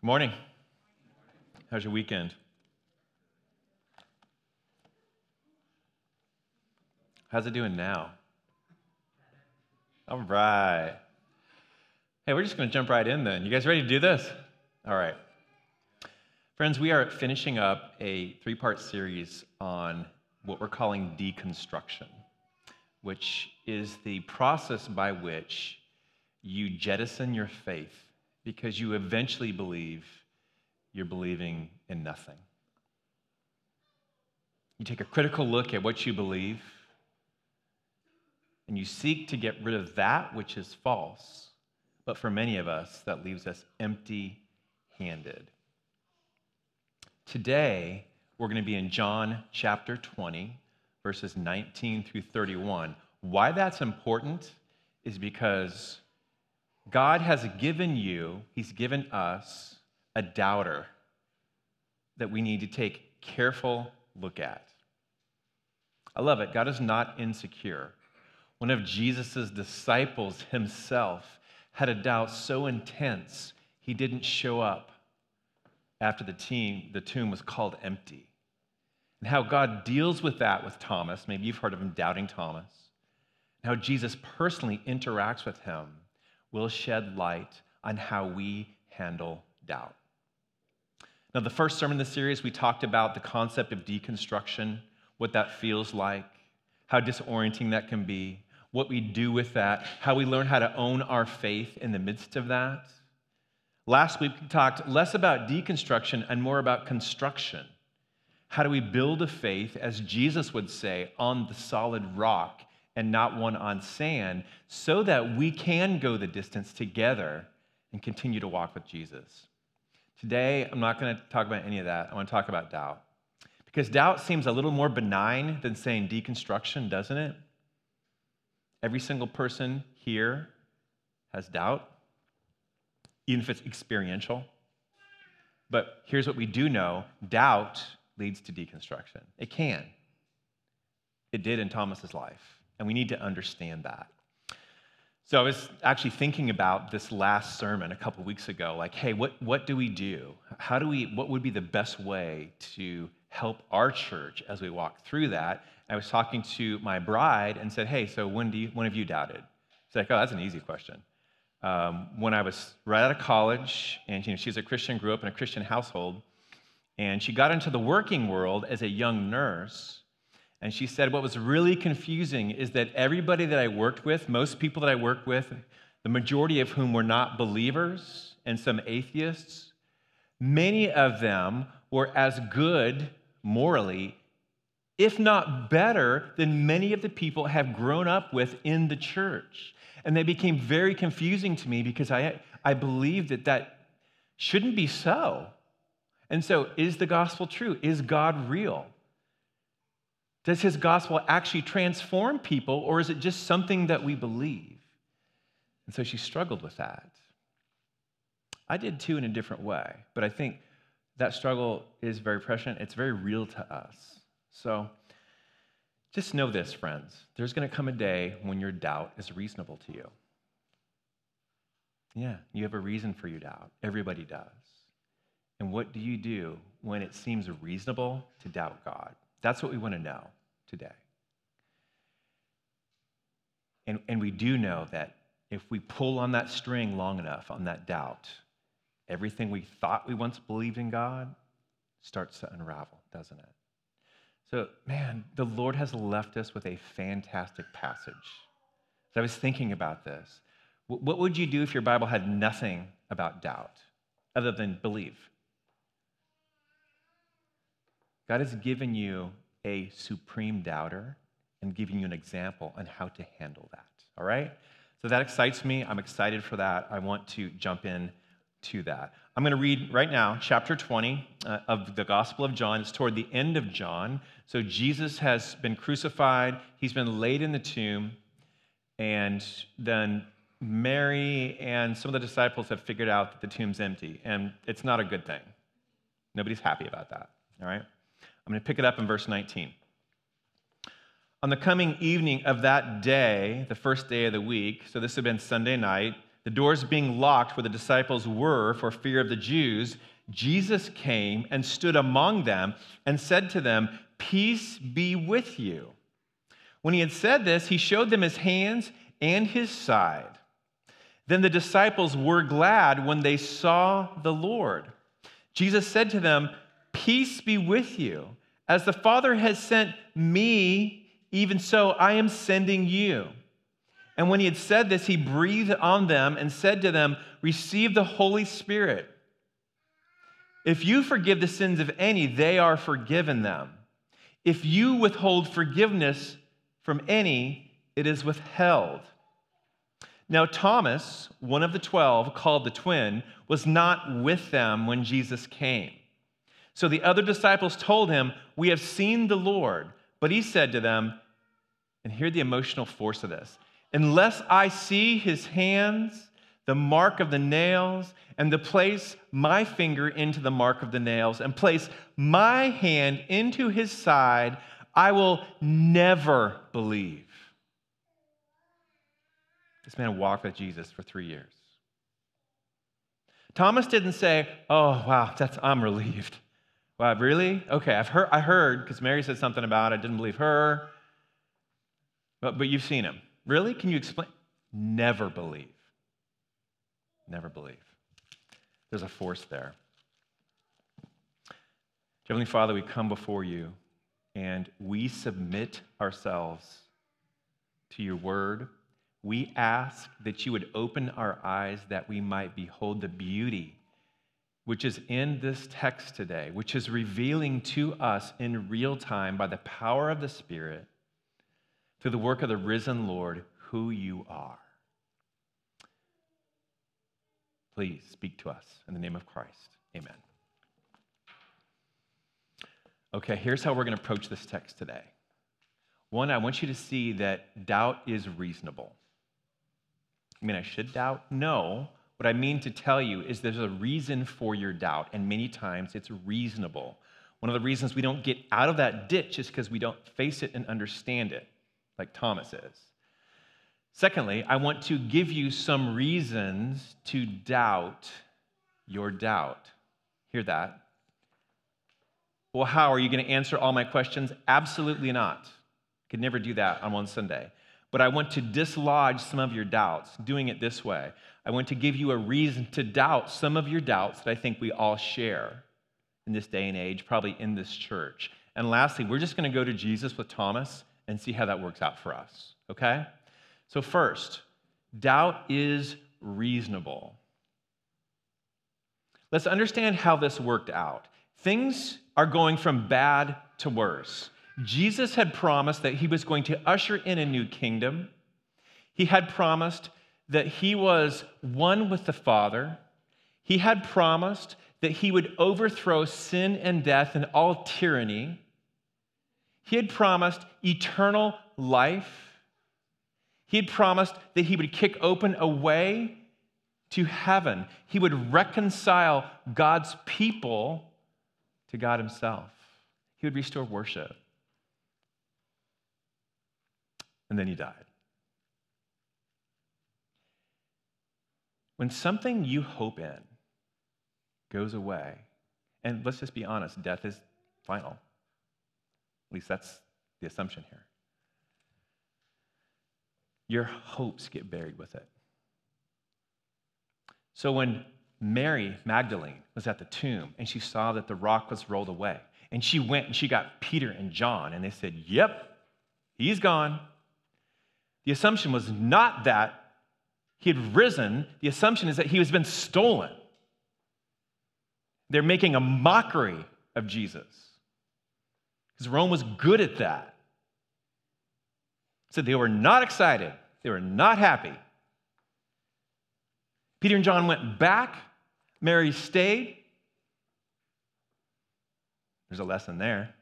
Good morning. How's your weekend? How's it doing now? All right. Hey, we're just going to jump right in then. You guys ready to do this? All right. Friends, we are finishing up a three-part series on what we're calling deconstruction, which is the process by which you jettison your faith because you eventually believe you're believing in nothing. You take a critical look at what you believe, and you seek to get rid of that which is false. But for many of us, that leaves us empty-handed. Today, we're going to be in John chapter 20, verses 19 through 31. Why that's important is because God has given you, he's given us, a doubter that we need to take a careful look at. I love it. God is not insecure. One of Jesus' disciples himself had a doubt so intense, he didn't show up after the tomb was called empty. And how God deals with that with Thomas, maybe you've heard of him, doubting Thomas, and how Jesus personally interacts with him will shed light on how we handle doubt. Now, the first sermon in the series, we talked about the concept of deconstruction, what that feels like, how disorienting that can be, what we do with that, how we learn how to own our faith in the midst of that. Last week, we talked less about deconstruction and more about construction. How do we build a faith, as Jesus would say, on the solid rock and not one on sand, so that we can go the distance together and continue to walk with Jesus. Today, I'm not going to talk about any of that. I want to talk about doubt. Because doubt seems a little more benign than saying deconstruction, doesn't it? Every single person here has doubt, even if it's experiential. But here's what we do know. Doubt leads to deconstruction. It can. It did in Thomas's life. And we need to understand that. So I was actually thinking about this last sermon a couple weeks ago, like, hey, what do we do? What would be the best way to help our church as we walk through that? And I was talking to my bride and said, hey, so when have you doubted? She's like, oh, that's an easy question. When I was right out of college, and she's a Christian, grew up in a Christian household, and she got into the working world as a young nurse. And she said, what was really confusing is that everybody that I worked with, most people that I worked with, the majority of whom were not believers and some atheists, many of them were as good morally, if not better, than many of the people I have grown up with in the church. And they became very confusing to me because I believed that shouldn't be so. And so, is the gospel true? Is God real? Does his gospel actually transform people, or is it just something that we believe? And so she struggled with that. I did too in a different way, but I think that struggle is very prescient. It's very real to us. So just know this, friends. There's going to come a day when your doubt is reasonable to you. Yeah, you have a reason for your doubt. Everybody does. And what do you do when it seems reasonable to doubt God? That's what we want to know today. And we do know that if we pull on that string long enough, on that doubt, everything we thought we once believed in God starts to unravel, doesn't it? So, man, the Lord has left us with a fantastic passage. As I was thinking about this, what would you do if your Bible had nothing about doubt other than believe? God has given you a supreme doubter and giving you an example on how to handle that, all right? So that excites me. I'm excited for that. I want to jump in to that. I'm going to read right now chapter 20 of the Gospel of John. It's toward the end of John. So Jesus has been crucified. He's been laid in the tomb. And then Mary and some of the disciples have figured out that the tomb's empty. And it's not a good thing. Nobody's happy about that, all right? I'm going to pick it up in verse 19. On the coming evening of that day, the first day of the week, so this had been Sunday night, The doors being locked where the disciples were for fear of the Jews, Jesus came and stood among them and said to them, "Peace be with you." When he had said this, he showed them his hands and his side. Then the disciples were glad when they saw the Lord. Jesus said to them, "Peace be with you. As the Father has sent me, even so I am sending you." And when he had said this, he breathed on them and said to them, "Receive the Holy Spirit. If you forgive the sins of any, they are forgiven them. If you withhold forgiveness from any, it is withheld." Now Thomas, one of the 12, called the twin, was not with them when Jesus came. So the other disciples told him, "We have seen the Lord." But he said to them, and hear the emotional force of this, "Unless I see his hands, the mark of the nails, and to place my finger into the mark of the nails, and place my hand into his side, I will never believe." This man walked with Jesus for 3 years. Thomas didn't say, "Oh, wow, I'm relieved. Wow, really? Okay, I heard, because Mary said something about it, I didn't believe her, but you've seen him. Really? Can you explain?" Never believe. Never believe. There's a force there. Heavenly Father, we come before you, and we submit ourselves to your word. We ask that you would open our eyes that we might behold the beauty which is in this text today, which is revealing to us in real time by the power of the Spirit through the work of the risen Lord who you are. Please speak to us in the name of Christ. Amen. Okay, here's how we're going to approach this text today. One, I want you to see that doubt is reasonable. I mean, I should doubt? No. What I mean to tell you is there's a reason for your doubt, and many times it's reasonable. One of the reasons we don't get out of that ditch is because we don't face it and understand it, like Thomas is. Secondly, I want to give you some reasons to doubt your doubt. Hear that? Well, how are you going to answer all my questions? Absolutely not. Could never do that on one Sunday. But I want to dislodge some of your doubts, doing it this way. I want to give you a reason to doubt some of your doubts that I think we all share in this day and age, probably in this church. And lastly, we're just going to go to Jesus with Thomas and see how that works out for us, okay? So first, doubt is reasonable. Let's understand how this worked out. Things are going from bad to worse. Jesus had promised that he was going to usher in a new kingdom. He had promised that he was one with the Father. He had promised that he would overthrow sin and death and all tyranny. He had promised eternal life. He had promised that he would kick open a way to heaven. He would reconcile God's people to God himself. He would restore worship. And then he died. When something you hope in goes away, and let's just be honest, death is final. At least that's the assumption here. Your hopes get buried with it. So when Mary Magdalene was at the tomb and she saw that the rock was rolled away, and she went and she got Peter and John, and they said, "Yep, he's gone." The assumption was not that he had risen. The assumption is that he has been stolen. They're making a mockery of Jesus because Rome was good at that. So they were not excited. They were not happy. Peter and John went back. Mary stayed. There's a lesson there.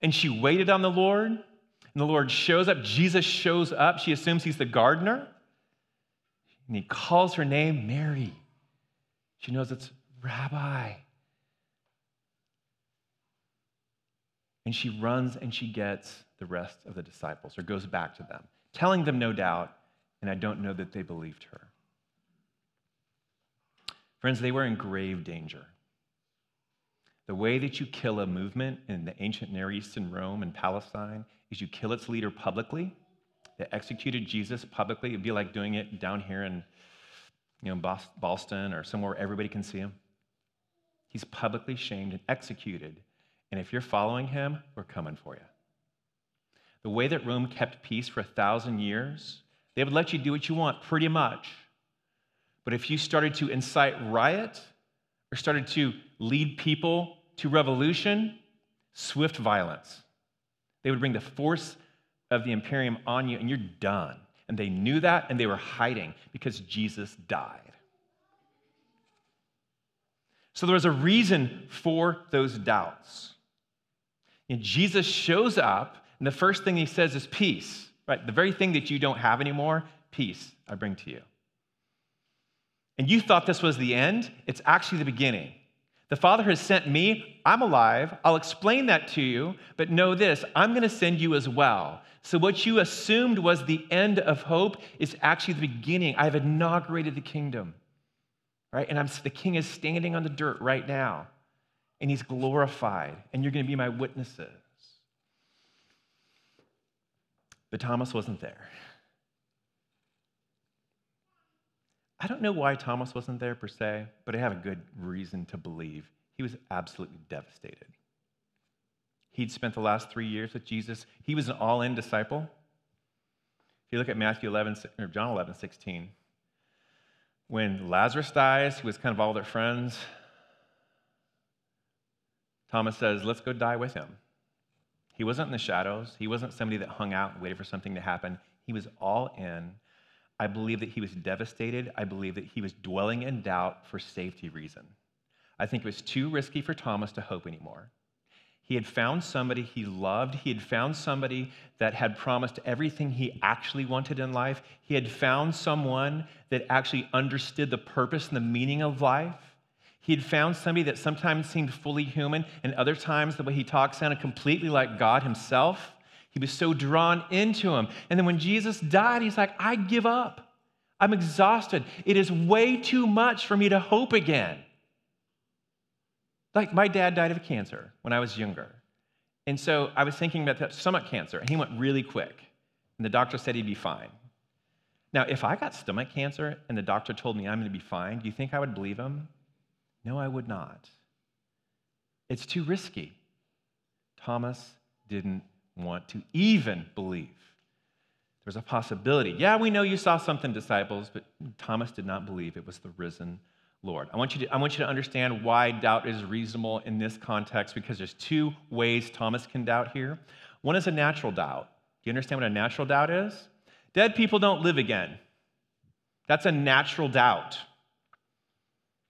And she waited on the Lord, and the Lord shows up. Jesus shows up. She assumes he's the gardener, and he calls her name Mary. She knows it's Rabbi. And she runs and she gets the rest of the disciples, or goes back to them, telling them no doubt, and I don't know that they believed her. Friends, they were in grave danger. The way that you kill a movement in the ancient Near East in Rome and Palestine is you kill its leader publicly. They executed Jesus publicly. It'd be like doing it down here in Boston or somewhere where everybody can see him. He's publicly shamed and executed. And if you're following him, we're coming for you. The way that Rome kept peace for 1,000 years, they would let you do what you want pretty much. But if you started to incite riot or started to lead people to revolution, swift violence. They would bring the force of the imperium on you, and you're done. And they knew that, and they were hiding because Jesus died. So there was a reason for those doubts. And Jesus shows up, and the first thing he says is peace, right? The very thing that you don't have anymore, peace I bring to you. And you thought this was the end. It's actually the beginning. The Father has sent me. I'm alive. I'll explain that to you. But know this, I'm going to send you as well. So what you assumed was the end of hope is actually the beginning. I've inaugurated the kingdom, right? And the king is standing on the dirt right now. And he's glorified. And you're going to be my witnesses. But Thomas wasn't there. I don't know why Thomas wasn't there per se, but I have a good reason to believe he was absolutely devastated. He'd spent the last 3 years with Jesus. He was an all-in disciple. If you look at Matthew 11 or John 11:16, when Lazarus dies, he was kind of all their friends. Thomas says, "Let's go die with him." He wasn't in the shadows. He wasn't somebody that hung out and waited for something to happen. He was all in. I believe that he was devastated. I believe that he was dwelling in doubt for safety reason. I think it was too risky for Thomas to hope anymore. He had found somebody he loved. He had found somebody that had promised everything he actually wanted in life. He had found someone that actually understood the purpose and the meaning of life. He had found somebody that sometimes seemed fully human, and other times the way he talked sounded completely like God himself. He was so drawn into him. And then when Jesus died, he's like, I give up. I'm exhausted. It is way too much for me to hope again. Like my dad died of cancer when I was younger. And so I was thinking about that stomach cancer, and he went really quick. And the doctor said he'd be fine. Now, if I got stomach cancer and the doctor told me I'm going to be fine, do you think I would believe him? No, I would not. It's too risky. Thomas didn't want to even believe. There's a possibility. Yeah, we know you saw something, disciples, but Thomas did not believe it was the risen Lord. I want you to understand why doubt is reasonable in this context, because there's two ways Thomas can doubt here. One is a natural doubt. Do you understand what a natural doubt is? Dead people don't live again. That's a natural doubt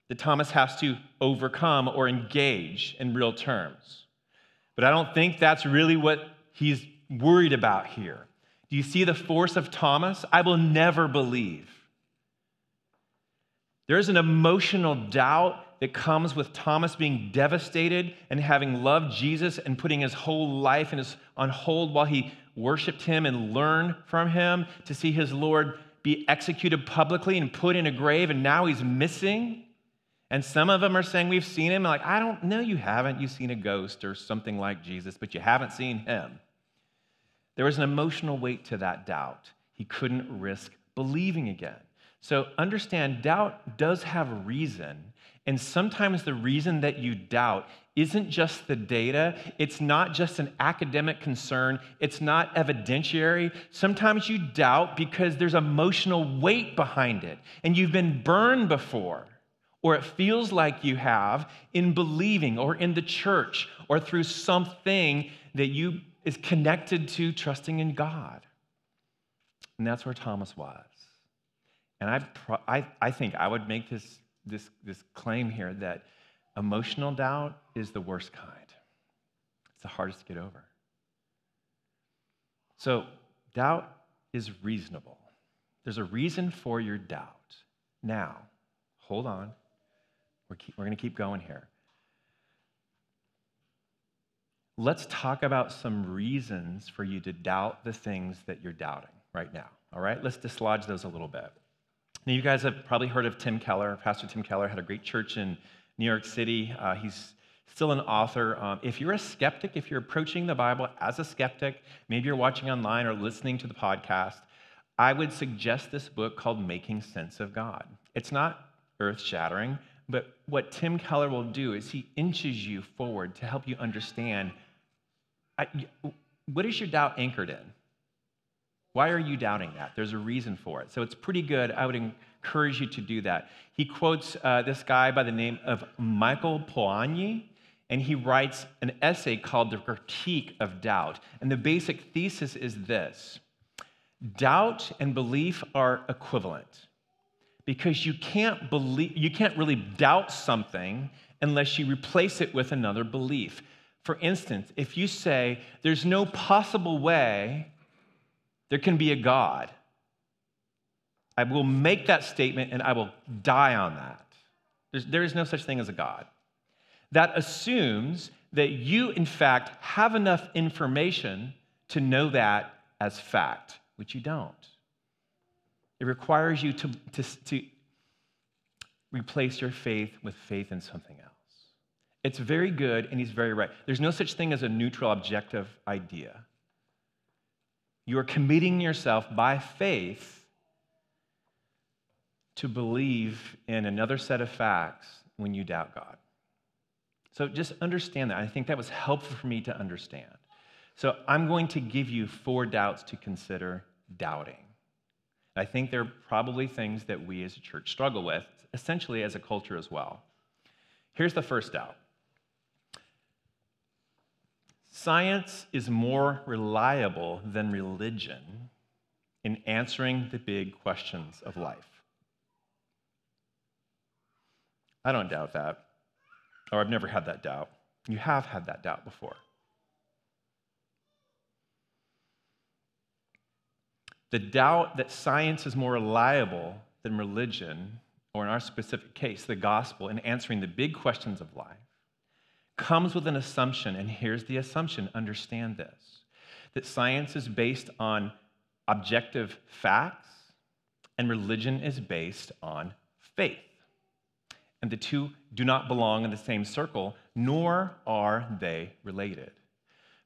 that Thomas has to overcome or engage in real terms. But I don't think that's really what he's worried about here. Do you see the force of Thomas? I will never believe. There is an emotional doubt that comes with Thomas being devastated and having loved Jesus and putting his whole life on hold while he worshiped him and learned from him, to see his Lord be executed publicly and put in a grave, and now he's missing. And some of them are saying, we've seen him. Like, I don't know, you haven't. You've seen a ghost or something like Jesus, but you haven't seen him. There was an emotional weight to that doubt. He couldn't risk believing again. So understand, doubt does have reason. And sometimes the reason that you doubt isn't just the data. It's not just an academic concern. It's not evidentiary. Sometimes you doubt because there's emotional weight behind it. And you've been burned before, or it feels like you have, in believing or in the church or through something that you is connected to trusting in God. And that's where Thomas was. And I think I would make this claim here that emotional doubt is the worst kind. It's the hardest to get over. So doubt is reasonable. There's a reason for your doubt. Now, hold on. We're going to keep going here. Let's talk about some reasons for you to doubt the things that you're doubting right now, all right? Let's dislodge those a little bit. Now, you guys have probably heard of Tim Keller. Pastor Tim Keller had a great church in New York City. He's still an author. If you're a skeptic, if you're approaching the Bible as a skeptic, maybe you're watching online or listening to the podcast, I would suggest this book called Making Sense of God. It's not earth-shattering, but what Tim Keller will do is he inches you forward to help you understand, what is your doubt anchored in? Why are you doubting that? There's a reason for it. So it's pretty good. I would encourage you to do that. He quotes this guy by the name of Michael Polanyi, and he writes an essay called The Critique of Doubt. And the basic thesis is this: doubt and belief are equivalent, because you can't really doubt something unless you replace it with another belief. For instance, if you say, there's no possible way there can be a God, I will make that statement and I will die on that. There is no such thing as a God. That assumes that you, in fact, have enough information to know that as fact, which you don't. It requires you to replace your faith with faith in something else. It's very good, and he's very right. There's no such thing as a neutral, objective idea. You are committing yourself by faith to believe in another set of facts when you doubt God. So just understand that. I think that was helpful for me to understand. So I'm going to give you 4 doubts to consider doubting. I think they're probably things that we as a church struggle with, essentially as a culture as well. Here's the first doubt. Science is more reliable than religion in answering the big questions of life. I don't doubt that, or I've never had that doubt. You have had that doubt before. The doubt that science is more reliable than religion, or in our specific case, the gospel, in answering the big questions of life, comes with an assumption, and here's the assumption, understand this, that science is based on objective facts, and religion is based on faith. And the two do not belong in the same circle, nor are they related.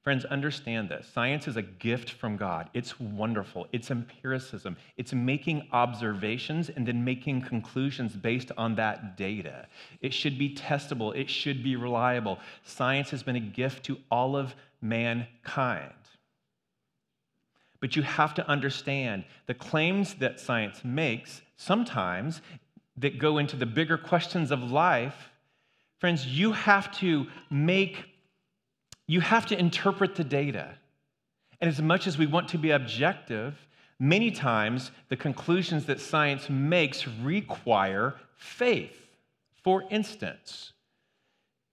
Friends, understand this. Science is a gift from God. It's wonderful. It's empiricism. It's making observations and then making conclusions based on that data. It should be testable. It should be reliable. Science has been a gift to all of mankind. But you have to understand the claims that science makes sometimes that go into the bigger questions of life. Friends, you have to interpret the data. And as much as we want to be objective, many times the conclusions that science makes require faith. For instance,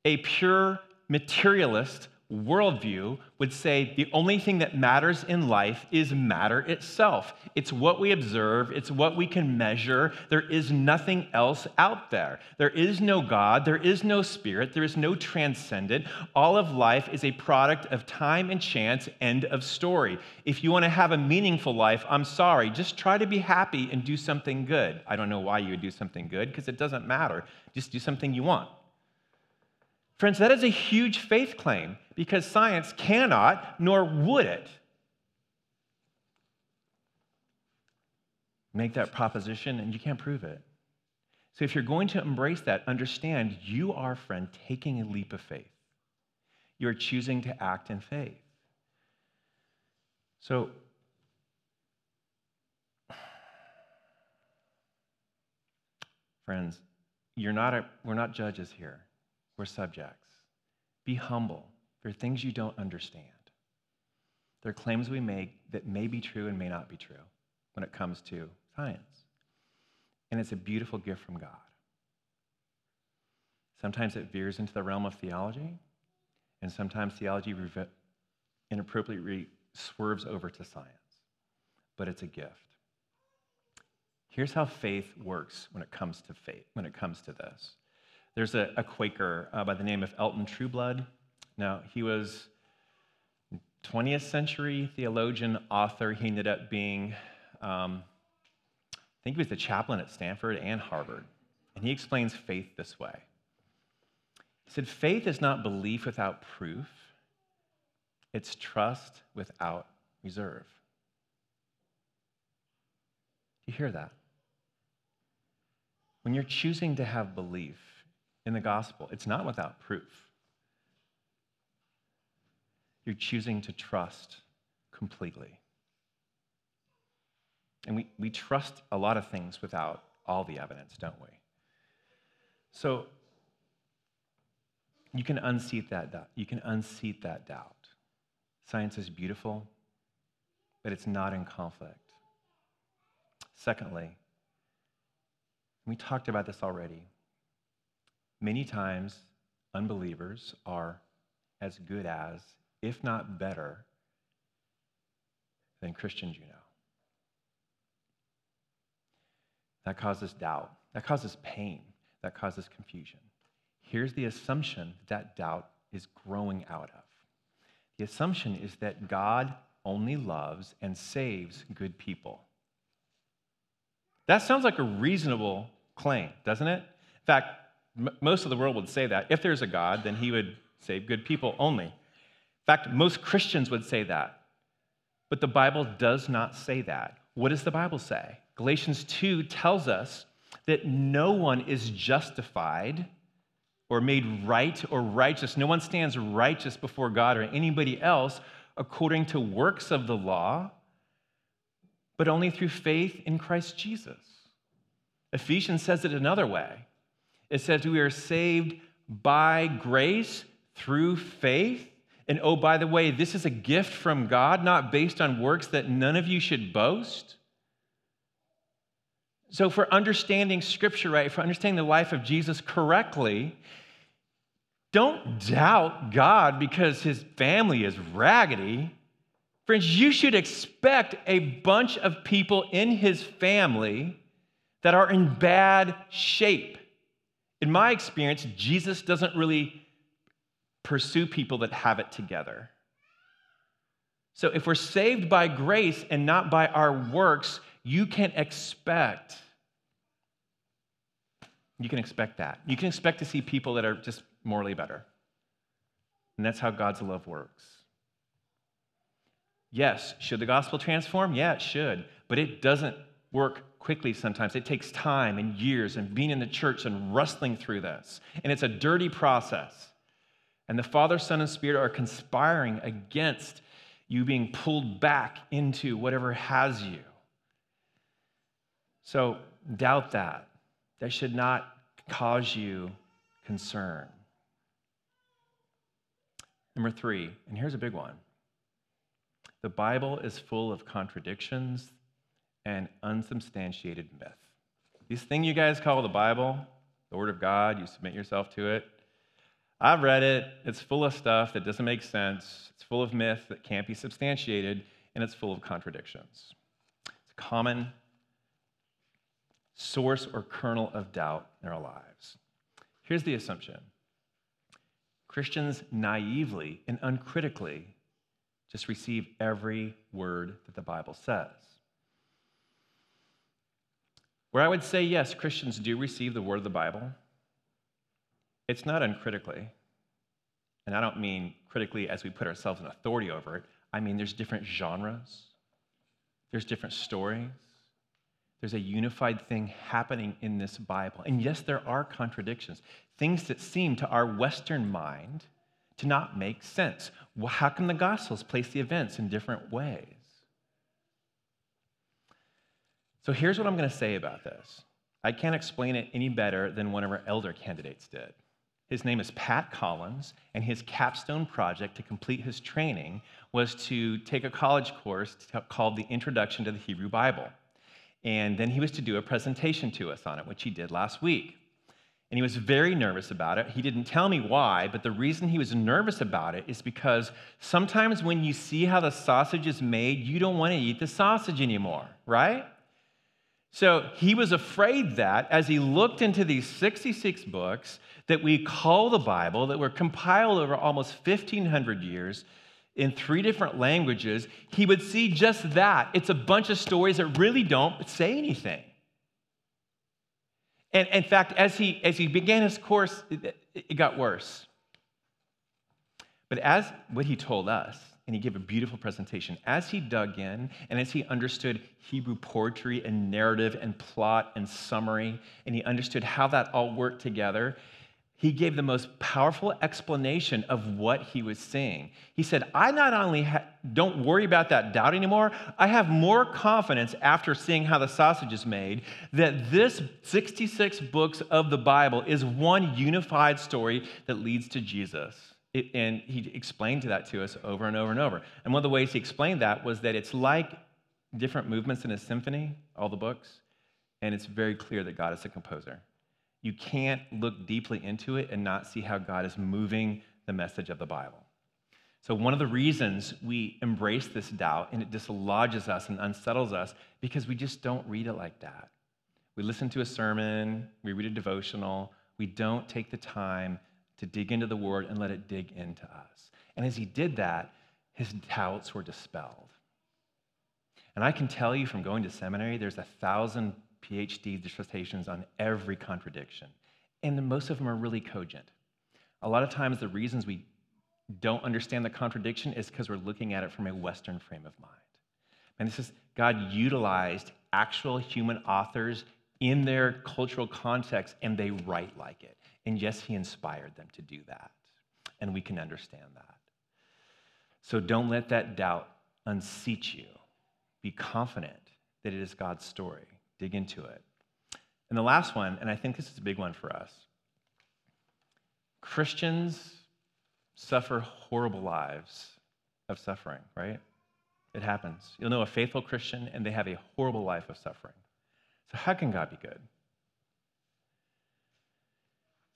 a pure materialist worldview would say the only thing that matters in life is matter itself. It's what we observe. It's what we can measure. There is nothing else out there. There is no God. There is no spirit. There is no transcendent. All of life is a product of time and chance, end of story. If you want to have a meaningful life, I'm sorry, just try to be happy and do something good. I don't know why you would do something good, because it doesn't matter. Just do something you want. Friends, that is a huge faith claim, because science cannot, nor would it, make that proposition, and you can't prove it. So if you're going to embrace that, understand you are, friend, taking a leap of faith. You're choosing to act in faith. So friends, we're not judges here. We're subjects. Be humble. There are things you don't understand. There are claims we make that may be true and may not be true when it comes to science. And it's a beautiful gift from God. Sometimes it veers into the realm of theology, and sometimes theology inappropriately swerves over to science. But it's a gift. Here's how faith works when it comes to faith, when it comes to this. There's a Quaker by the name of Elton Trueblood. Now, he was 20th century theologian, author. He ended up being I think he was the chaplain at Stanford and Harvard, and he explains faith this way. He said, faith is not belief without proof. It's trust without reserve. Do you hear that? When you're choosing to have belief in the gospel, it's not without proof. You're choosing to trust completely. And we trust a lot of things without all the evidence, don't we? So you can unseat that doubt. You can unseat that doubt. Science is beautiful, but it's not in conflict. Secondly, we talked about this already. Many times, unbelievers are as good as, if not better, than Christians you know. That causes doubt. That causes pain. That causes confusion. Here's the assumption that doubt is growing out of. The assumption is that God only loves and saves good people. That sounds like a reasonable claim, doesn't it? In fact, most of the world would say that. If there's a God, then he would save good people only. In fact, most Christians would say that. But the Bible does not say that. What does the Bible say? Galatians 2 tells us that no one is justified or made right or righteous. No one stands righteous before God or anybody else according to works of the law, but only through faith in Christ Jesus. Ephesians says it another way. It says we are saved by grace through faith. And oh, by the way, this is a gift from God, not based on works, that none of you should boast. So for understanding Scripture right, for understanding the life of Jesus correctly, don't doubt God because his family is raggedy. Friends, you should expect a bunch of people in his family that are in bad shape. In my experience, Jesus doesn't really pursue people that have it together. So if we're saved by grace and not by our works, You can expect that. You can expect to see people that are just morally better. And that's how God's love works. Yes, should the gospel transform? Yeah, it should. But it doesn't work quickly sometimes. It takes time and years and being in the church and wrestling through this. And it's a dirty process. And the Father, Son, and Spirit are conspiring against you being pulled back into whatever has you. So doubt that. That should not cause you concern. Number three, and here's a big one. The Bible is full of contradictions and unsubstantiated myth. This thing you guys call the Bible, the Word of God, you submit yourself to it. I've read it. It's full of stuff that doesn't make sense. It's full of myth that can't be substantiated, and it's full of contradictions. It's a common source or kernel of doubt in our lives. Here's the assumption. Christians naively and uncritically just receive every word that the Bible says. Where I would say, yes, Christians do receive the word of the Bible, it's not uncritically. And I don't mean critically as we put ourselves in authority over it. I mean there's different genres. There's different stories. There's a unified thing happening in this Bible. And yes, there are contradictions, things that seem to our Western mind to not make sense. Well, how come the Gospels place the events in different ways? So here's what I'm going to say about this. I can't explain it any better than one of our elder candidates did. His name is Pat Collins, and his capstone project to complete his training was to take a college course called The Introduction to the Hebrew Bible. And then he was to do a presentation to us on it, which he did last week. And he was very nervous about it. He didn't tell me why, but the reason he was nervous about it is because sometimes when you see how the sausage is made, you don't want to eat the sausage anymore, right? So he was afraid that as he looked into these 66 books that we call the Bible, that were compiled over almost 1,500 years, in three different languages, he would see just that. It's a bunch of stories that really don't say anything. And in fact, as he began his course, it got worse. But as what he told us, and he gave a beautiful presentation, as he dug in and as he understood Hebrew poetry and narrative and plot and summary, and he understood how that all worked together, he gave the most powerful explanation of what he was seeing. He said, I not only don't worry about that doubt anymore, I have more confidence after seeing how the sausage is made that this 66 books of the Bible is one unified story that leads to Jesus. And he explained that to us over and over and over. And one of the ways he explained that was that it's like different movements in a symphony, all the books, and it's very clear that God is the composer. You can't look deeply into it and not see how God is moving the message of the Bible. So one of the reasons we embrace this doubt and it dislodges us and unsettles us because we just don't read it like that. We listen to a sermon, we read a devotional, we don't take the time to dig into the word and let it dig into us. And as he did that, his doubts were dispelled. And I can tell you from going to seminary, there's 1,000 PhD dissertations on every contradiction. And most of them are really cogent. A lot of times the reasons we don't understand the contradiction is because we're looking at it from a Western frame of mind. And this is, God utilized actual human authors in their cultural context, and they write like it. And yes, he inspired them to do that. And we can understand that. So don't let that doubt unseat you. Be confident that it is God's story. Dig into it. And the last one, and I think this is a big one for us. Christians suffer horrible lives of suffering, right? It happens. You'll know a faithful Christian, and they have a horrible life of suffering. So how can God be good?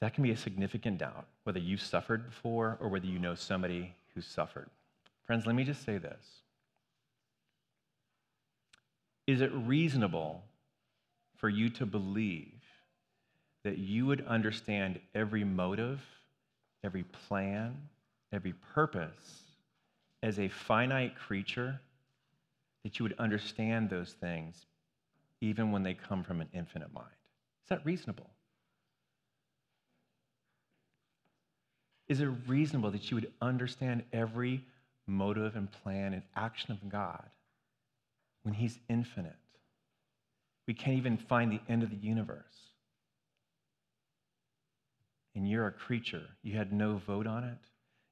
That can be a significant doubt, whether you've suffered before or whether you know somebody who's suffered. Friends, let me just say this. Is it reasonable for you to believe that you would understand every motive, every plan, every purpose as a finite creature, that you would understand those things even when they come from an infinite mind? Is that reasonable? Is it reasonable that you would understand every motive and plan and action of God when he's infinite? We can't even find the end of the universe. And you're a creature. You had no vote on it.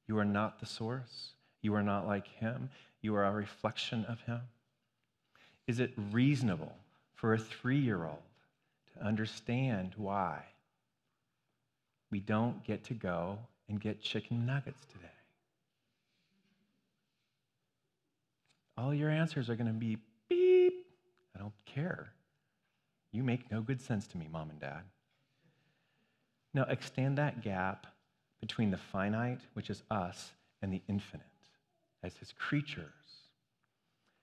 You are not the source. You are not like him. You are a reflection of him. Is it reasonable for a 3-year-old to understand why we don't get to go and get chicken nuggets today? All your answers are going to be beep. I don't care. You make no good sense to me, Mom and Dad. Now, extend that gap between the finite, which is us, and the infinite as his creatures.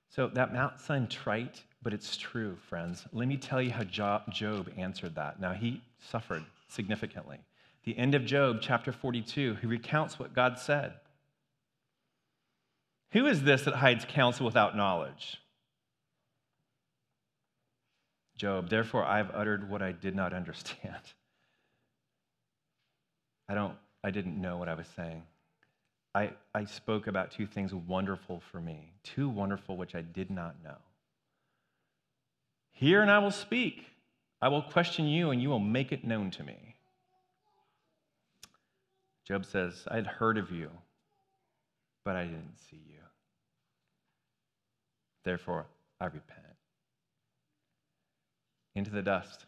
So that might sound trite, but it's true, friends. Let me tell you how Job answered that. Now, he suffered significantly. The end of Job, chapter 42, he recounts what God said. Who is this that hides counsel without knowledge? Job, therefore I've uttered what I did not understand. I didn't know what I was saying. I spoke about two things wonderful for me, two wonderful which I did not know. Hear and I will speak. I will question you and you will make it known to me. Job says, I had heard of you, but I didn't see you. Therefore, I repent. Into the dust.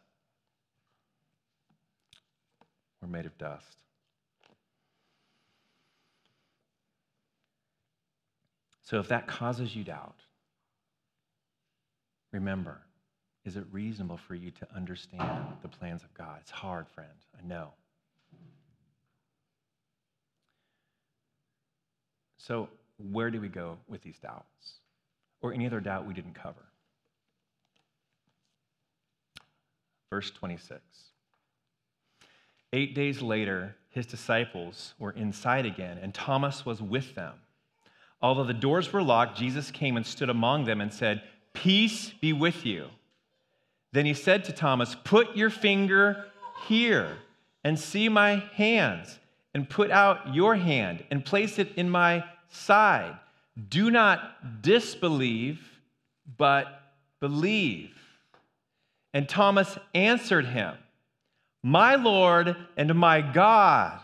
We're made of dust. So if that causes you doubt, remember, is it reasonable for you to understand the plans of God? It's hard, friend. I know. So where do we go with these doubts? Or any other doubt we didn't cover? Verse 26. 8 days later, his disciples were inside again, and Thomas was with them. Although the doors were locked, Jesus came and stood among them and said, "Peace be with you." Then he said to Thomas, put your finger here and see my hands, and put out your hand and place it in my side. Do not disbelieve, but believe. And Thomas answered him, my Lord and my God.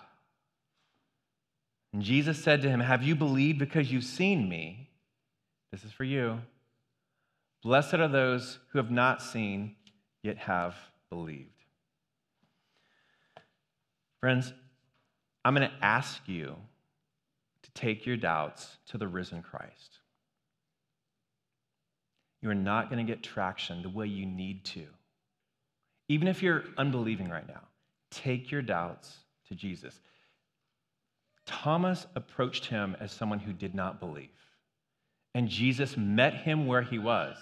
And Jesus said to him, have you believed because you've seen me? This is for you. Blessed are those who have not seen, yet have believed. Friends, I'm going to ask you to take your doubts to the risen Christ. You are not going to get traction the way you need to. Even if you're unbelieving right now, take your doubts to Jesus. Thomas approached him as someone who did not believe, and Jesus met him where he was.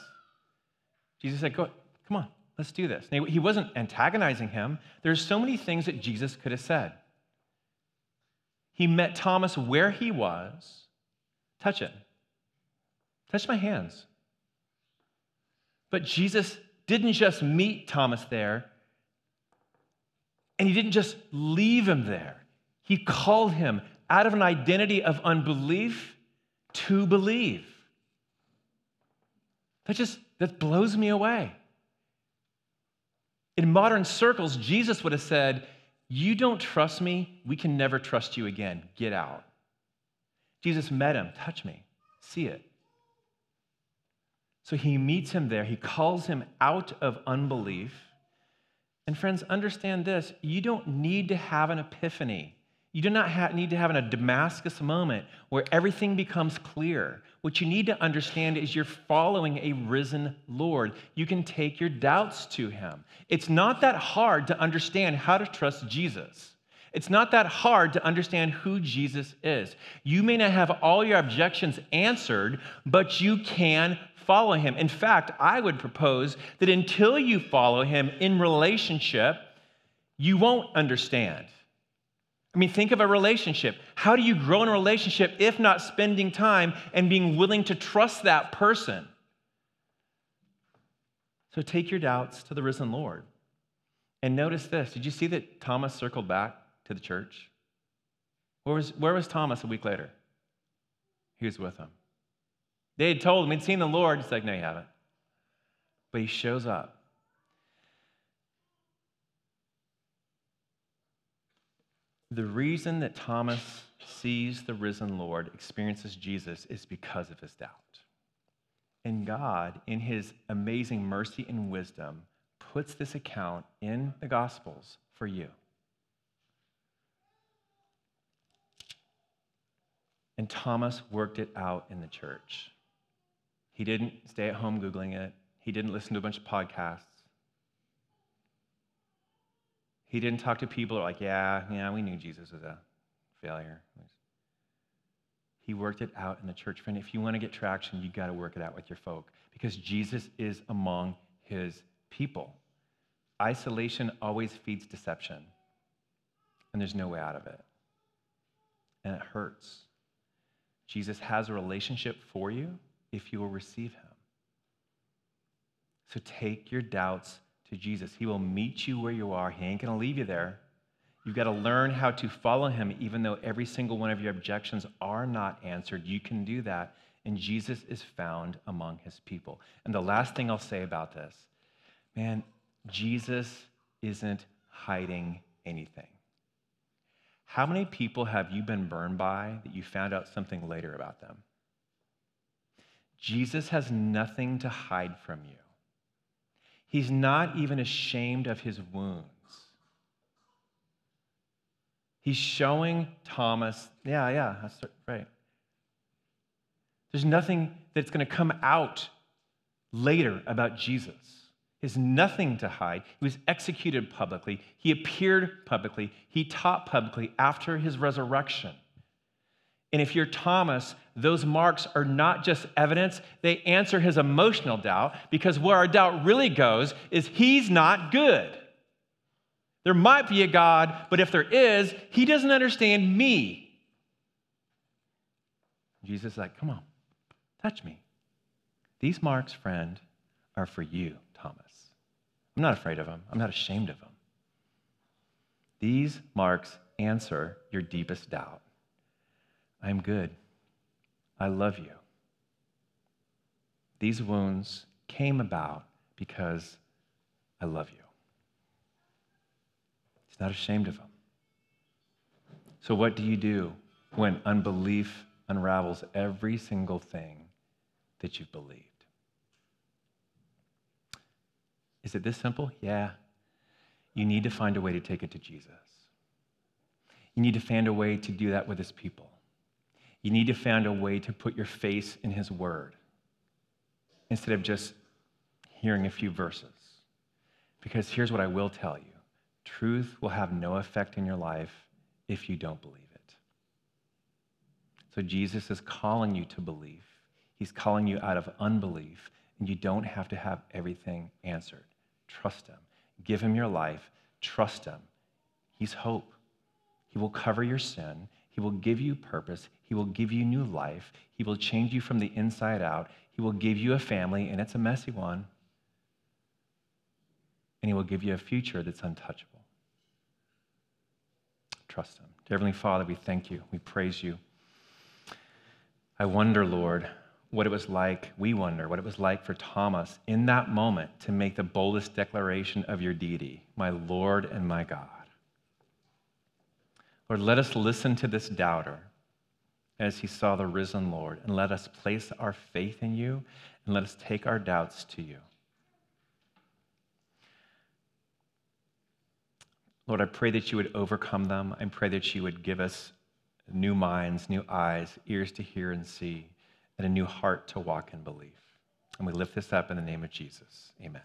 Jesus said, "Go, come on, let's do this." And he wasn't antagonizing him. There's so many things that Jesus could have said. He met Thomas where he was. Touch it. Touch my hands. But Jesus didn't just meet Thomas there, and he didn't just leave him there. He called him out of an identity of unbelief to believe. That blows me away. In modern circles, Jesus would have said, you don't trust me, we can never trust you again. Get out. Jesus met him, touch me, see it. So he meets him there. He calls him out of unbelief. And friends, understand this. You don't need to have an epiphany. You do not need to have a Damascus moment where everything becomes clear. What you need to understand is you're following a risen Lord. You can take your doubts to him. It's not that hard to understand how to trust Jesus. It's not that hard to understand who Jesus is. You may not have all your objections answered, but you can follow him. In fact, I would propose that until you follow him in relationship, you won't understand. I mean, think of a relationship. How do you grow in a relationship if not spending time and being willing to trust that person? So take your doubts to the risen Lord. And notice this. Did you see that Thomas circled back to the church? Where was Thomas a week later? He was with him. They had told him, he'd seen the Lord. He's like, no, you haven't. But he shows up. The reason that Thomas sees the risen Lord, experiences Jesus, is because of his doubt. And God, in his amazing mercy and wisdom, puts this account in the Gospels for you. And Thomas worked it out in the church. He didn't stay at home Googling it. He didn't listen to a bunch of podcasts. He didn't talk to people who are like, yeah, we knew Jesus was a failure. He worked it out in the church. Friend, if you want to get traction, you got to work it out with your folk because Jesus is among his people. Isolation always feeds deception, and there's no way out of it, and it hurts. Jesus has a relationship for you if you will receive him. So take your doubts to Jesus. He will meet you where you are. He ain't going to leave you there. You've got to learn how to follow him, even though every single one of your objections are not answered. You can do that, and Jesus is found among his people. And the last thing I'll say about this, man, Jesus isn't hiding anything. How many people have you been burned by that you found out something later about them? Jesus has nothing to hide from you. He's not even ashamed of his wounds. He's showing Thomas, yeah, that's right. There's nothing that's going to come out later about Jesus. There's nothing to hide. He was executed publicly. He appeared publicly. He taught publicly after his resurrection. And if you're Thomas, those marks are not just evidence. They answer his emotional doubt, because where our doubt really goes is he's not good. There might be a God, but if there is, he doesn't understand me. Jesus is like, come on, touch me. These marks, friend, are for you, Thomas. I'm not afraid of them. I'm not ashamed of them. These marks answer your deepest doubt. I am good. I love you. These wounds came about because I love you. He's not ashamed of them. So what do you do when unbelief unravels every single thing that you've believed? Is it this simple? Yeah. You need to find a way to take it to Jesus. You need to find a way to do that with his people. You need to find a way to put your face in his word instead of just hearing a few verses. Because here's what I will tell you. Truth will have no effect in your life if you don't believe it. So Jesus is calling you to believe. He's calling you out of unbelief, and you don't have to have everything answered. Trust him. Give him your life. Trust him. He's hope. He will cover your sin. He will give you purpose. He will give you new life. He will change you from the inside out. He will give you a family, and it's a messy one. And he will give you a future that's untouchable. Trust him. Dear Heavenly Father, we thank you. We praise you. I wonder, Lord, what it was like, we wonder, what it was like for Thomas in that moment to make the boldest declaration of your deity, my Lord and my God. Lord, let us listen to this doubter as he saw the risen Lord, and let us place our faith in you, and let us take our doubts to you. Lord, I pray that you would overcome them. I pray that you would give us new minds, new eyes, ears to hear and see, and a new heart to walk in belief. And we lift this up in the name of Jesus. Amen.